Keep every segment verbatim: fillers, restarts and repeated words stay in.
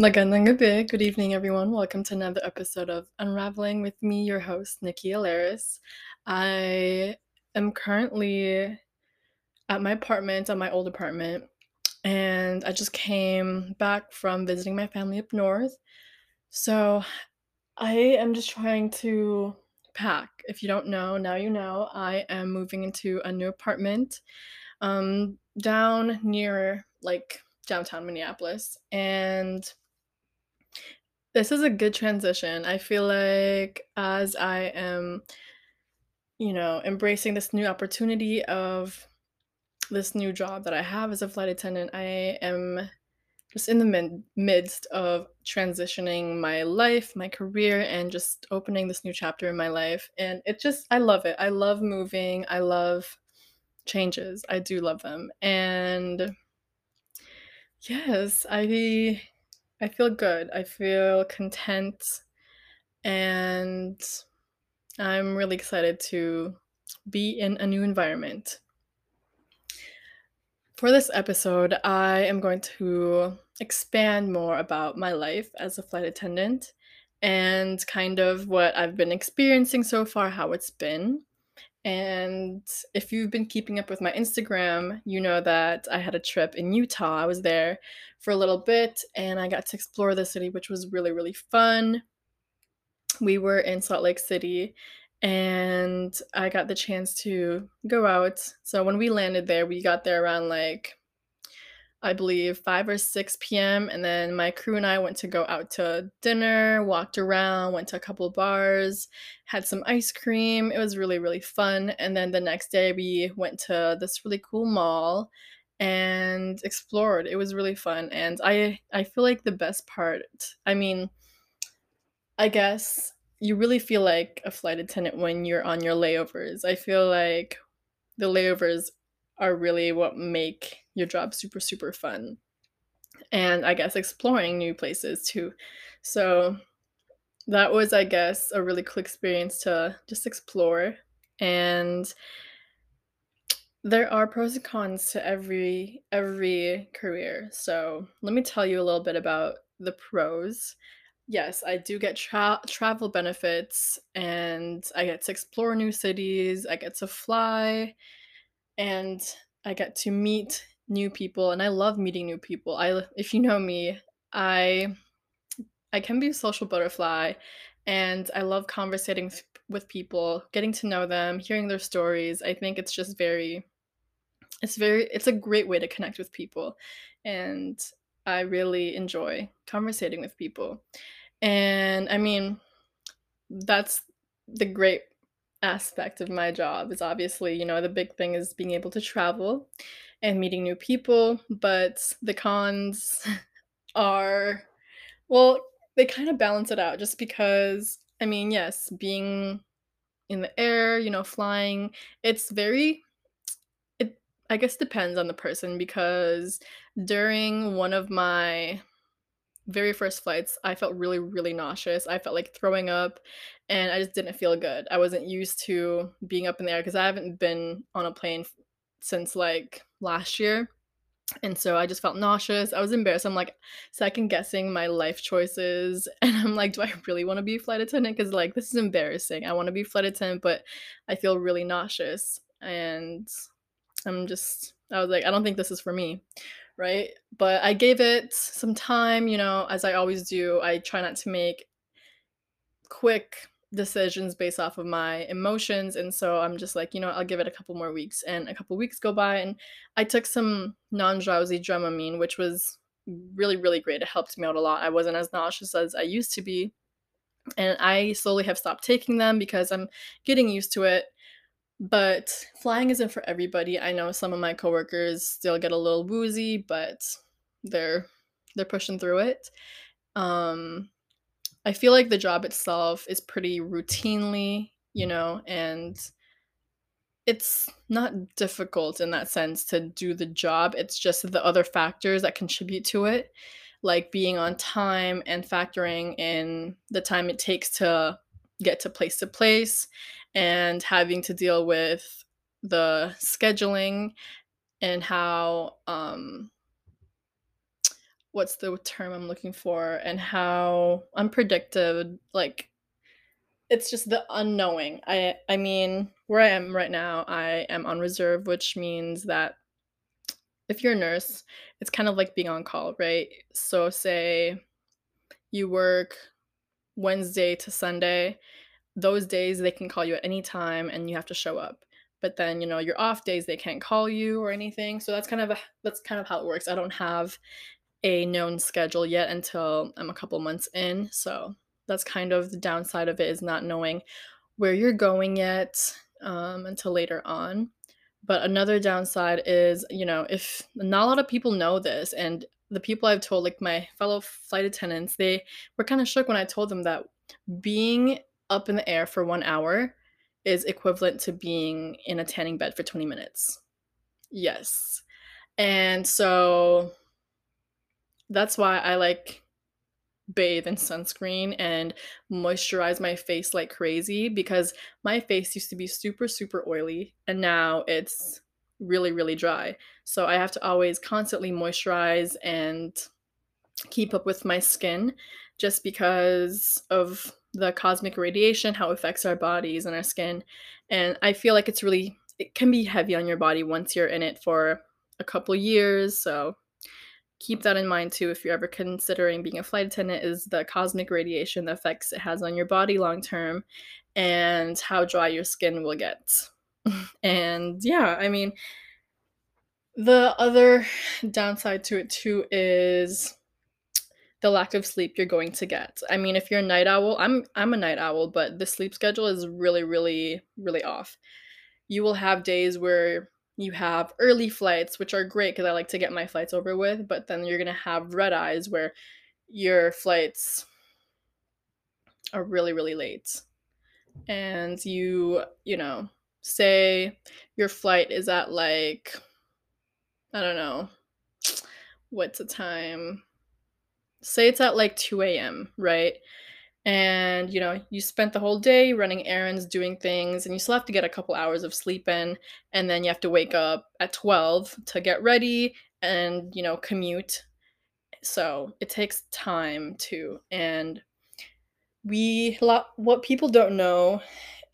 Good evening, everyone. Welcome to another episode of Unraveling with me, your host, Nikki Alaris. I am currently at my apartment, at my old apartment, and I just came back from visiting my family up north. So I am just trying to pack. If you don't know, now you know. I am moving into a new apartment um, down near, like, downtown Minneapolis, and this is a good transition. I feel like as I am, you know, embracing this new opportunity of this new job that I have as a flight attendant, I am just in the mid- midst of transitioning my life, my career, and just opening this new chapter in my life. And it just, I love it. I love moving. I love changes. I do love them. And yes, I... I feel good. I feel content, and I'm really excited to be in a new environment. For this episode, I am going to expand more about my life as a flight attendant and kind of what I've been experiencing so far, how it's been. And if you've been keeping up with my Instagram, you know that I had a trip in Utah. I was there for a little bit, and I got to explore the city, which was really, really fun. We were in Salt Lake City, and I got the chance to go out. So when we landed there, we got there around, like, I believe five or six p.m., and then my crew and I went to go out to dinner, walked around, went to a couple bars, had some ice cream. It was really, really fun. And then the next day we went to this really cool mall and explored. It was really fun. And I, I feel like the best part, I mean, I guess you really feel like a flight attendant when you're on your layovers. I feel like the layovers are really what make your job super, super fun. And I guess exploring new places too. So that was, I guess, a really cool experience to just explore. And there are pros and cons to every every career. So let me tell you a little bit about the pros. Yes, I do get tra- travel benefits, and I get to explore new cities, I get to fly, and I get to meet new people, and I love meeting new people. I, if you know me, I I can be a social butterfly, and I love conversating with people, getting to know them, hearing their stories. I think it's just very, it's very, it's a great way to connect with people, and I really enjoy conversating with people. And I mean, that's the great aspect of my job is obviously, you know, the big thing is being able to travel and meeting new people, but the cons are, well, they kind of balance it out just because, I mean, yes, being in the air, you know, flying, it's very, it, I guess, depends on the person, because during one of my very first flights, I felt really, really nauseous. I felt like throwing up, and I just didn't feel good. I wasn't used to being up in the air because I haven't been on a plane since, like, last year, and so I just felt nauseous. I was embarrassed. I'm, like, second guessing my life choices, and I'm like, do I really want to be a flight attendant? Because, like, this is embarrassing. I want to be a flight attendant, but I feel really nauseous, and I'm just, I was like, I don't think this is for me, right? But I gave it some time, you know, as I always do. I try not to make quick decisions based off of my emotions, and so I'm just like, you know, I'll give it a couple more weeks, and a couple weeks go by, and I took some non-drowsy Dramamine, which was really, really great. It helped me out a lot. I wasn't as nauseous as I used to be, and I slowly have stopped taking them because I'm getting used to it. But flying isn't for everybody. I know some of my coworkers still get a little woozy, but they're they're pushing through it. Um, I feel like the job itself is pretty routinely, you know, and it's not difficult in that sense to do the job. It's just the other factors that contribute to it, like being on time and factoring in the time it takes to get to place to place, and having to deal with the scheduling and how um, what's the term I'm looking for, and how unpredictable, like, it's just the unknowing. I I mean, where I am right now, I am on reserve, which means that if you're a nurse, it's kind of like being on call, right? So say you work Wednesday to Sunday. Those days they can call you at any time and you have to show up. But then, you know, your off days they can't call you or anything. So that's kind of a, that's kind of how it works. I don't have a known schedule yet until I'm a couple months in, so that's kind of the downside of it, is not knowing where you're going yet um, until later on. But another downside is, you know, if not a lot of people know this, and the people I've told, like my fellow flight attendants, they were kind of shook when I told them that being up in the air for one hour is equivalent to being in a tanning bed for twenty minutes. Yes. And so that's why I like bathe in sunscreen and moisturize my face like crazy, because my face used to be super super oily and now it's really really dry, so I have to always constantly moisturize and keep up with my skin, just because of the cosmic radiation, how it affects our bodies and our skin. And I feel like it's really, it can be heavy on your body once you're in it for a couple years, so keep that in mind too if you're ever considering being a flight attendant, is the cosmic radiation, the effects it has on your body long term, and how dry your skin will get. And yeah, I mean, the other downside to it too is the lack of sleep you're going to get. I mean, if you're a night owl, I'm I'm a night owl, but the sleep schedule is really, really, really off. You will have days where you have early flights, which are great because I like to get my flights over with, but then you're going to have red eyes where your flights are really, really late. And you, you know, say your flight is at like, I don't know, what's the time? Say it's at like two a.m., right? And, you know, you spent the whole day running errands, doing things, and you still have to get a couple hours of sleep in, and then you have to wake up at twelve to get ready and, you know, commute. So it takes time too. And we, what people don't know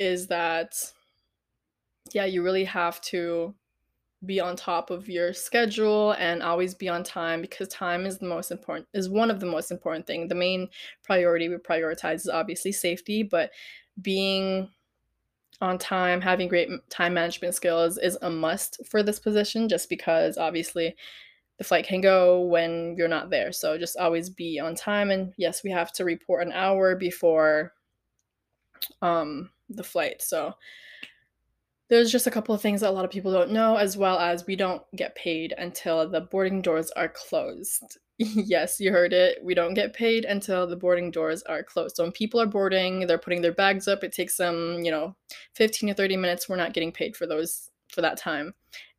is that, yeah, you really have to be on top of your schedule and always be on time, because time is the most important, is one of the most important thing. The main priority we prioritize is obviously safety, but being on time, having great time management skills is a must for this position, just because obviously the flight can go when you're not there. So just always be on time. And yes, we have to report an hour before um, the flight. So there's just a couple of things that a lot of people don't know, as well as we don't get paid until the boarding doors are closed. Yes, you heard it. We don't get paid until the boarding doors are closed. So when people are boarding, they're putting their bags up. It takes them, you know, fifteen to thirty minutes. We're not getting paid for those, for that time.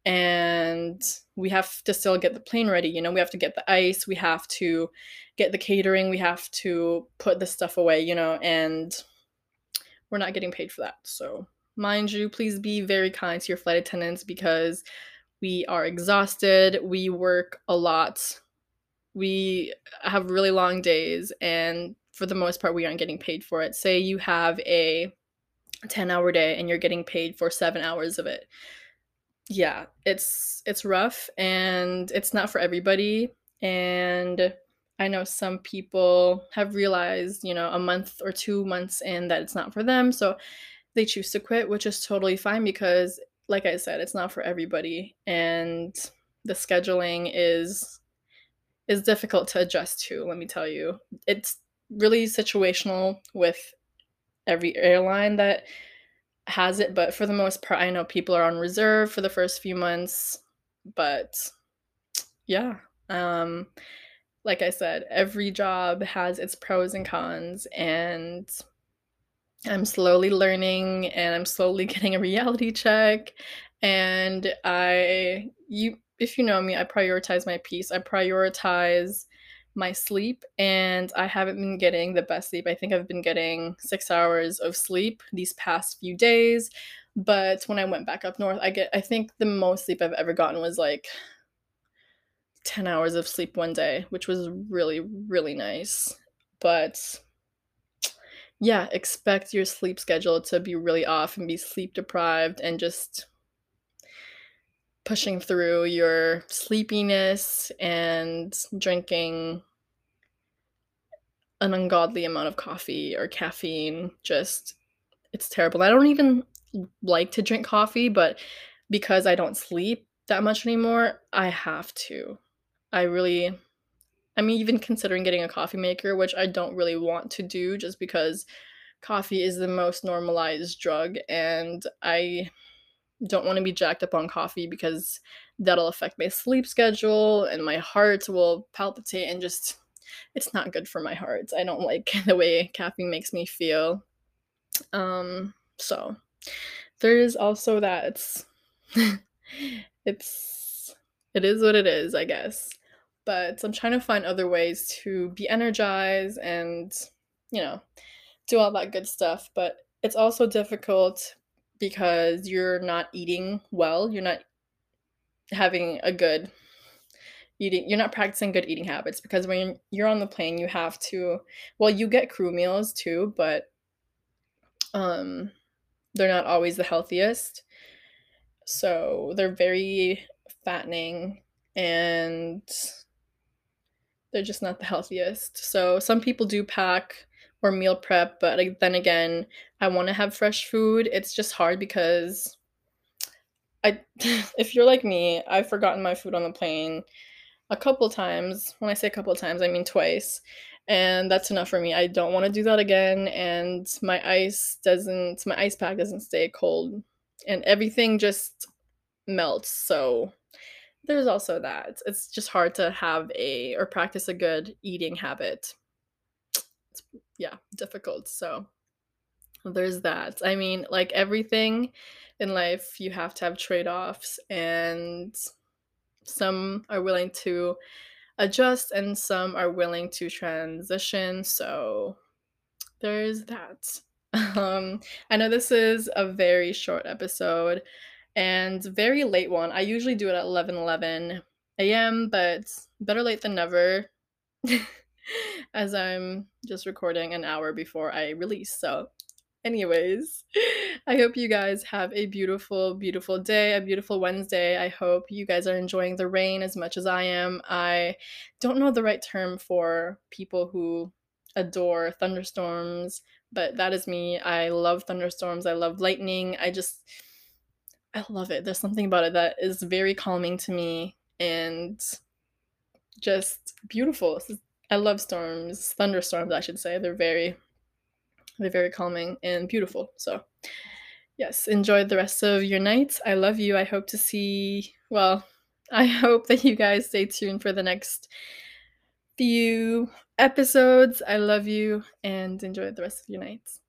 And we have to still get the plane ready. You know, we have to get the ice. We have to get the catering. We have to put the stuff away, you know, and we're not getting paid for that. So mind you, please be very kind to your flight attendants, because we are exhausted, we work a lot, we have really long days, and for the most part, we aren't getting paid for it. Say you have a ten-hour day and you're getting paid for seven hours of it. Yeah, it's it's rough, and it's not for everybody, and I know some people have realized, you know, a month or two months in that it's not for them, so they choose to quit, which is totally fine, because like I said, it's not for everybody, and the scheduling is is difficult to adjust to, let me tell you. It's really situational with every airline that has it, but for the most part, I know people are on reserve for the first few months, but yeah, um like I said, every job has its pros and cons, and I'm slowly learning, and I'm slowly getting a reality check, and I, you, if you know me, I prioritize my peace, I prioritize my sleep, and I haven't been getting the best sleep. I think I've been getting six hours of sleep these past few days, but when I went back up north, I get, I think the most sleep I've ever gotten was like ten hours of sleep one day, which was really, really nice. But yeah, expect your sleep schedule to be really off and be sleep deprived and just pushing through your sleepiness and drinking an ungodly amount of coffee or caffeine. Just, it's terrible. I don't even like to drink coffee, but because I don't sleep that much anymore, I have to. I really, I'm even considering getting a coffee maker, which I don't really want to do just because coffee is the most normalized drug, and I don't want to be jacked up on coffee because that'll affect my sleep schedule and my heart will palpitate and just, it's not good for my heart. I don't like the way caffeine makes me feel. Um, so there is also that. It's, it's, it is what it is, I guess. But I'm trying to find other ways to be energized and, you know, do all that good stuff. But it's also difficult because you're not eating well. You're not having a good eating, you're not practicing good eating habits, because when you're on the plane, you have to, well, you get crew meals too, but um, they're not always the healthiest. So they're very fattening and they're just not the healthiest. So some people do pack or meal prep, but then again, I want to have fresh food. It's just hard because I, if you're like me, I've forgotten my food on the plane a couple times. When I say a couple times, I mean twice, and that's enough for me. I don't want to do that again, and my ice doesn't, my ice pack doesn't stay cold, and everything just melts, so there's also that. It's just hard to have a, or practice a good eating habit. It's, yeah, difficult, so there's that. I mean, like everything in life, you have to have trade-offs, and some are willing to adjust and some are willing to transition. So there's that. Um, I know this is a very short episode and very late one. I usually do it at eleven eleven a.m., but better late than never, as I'm just recording an hour before I release. So anyways, I hope you guys have a beautiful, beautiful day, a beautiful Wednesday. I hope you guys are enjoying the rain as much as I am. I don't know the right term for people who adore thunderstorms, but that is me. I love thunderstorms. I love lightning. I just, I love it. There's something about it that is very calming to me and just beautiful. I love storms, thunderstorms, I should say. They're very... They're very calming and beautiful. So yes, enjoy the rest of your nights. I love you. I hope to see, well, I hope that you guys stay tuned for the next few episodes. I love you and enjoy the rest of your nights.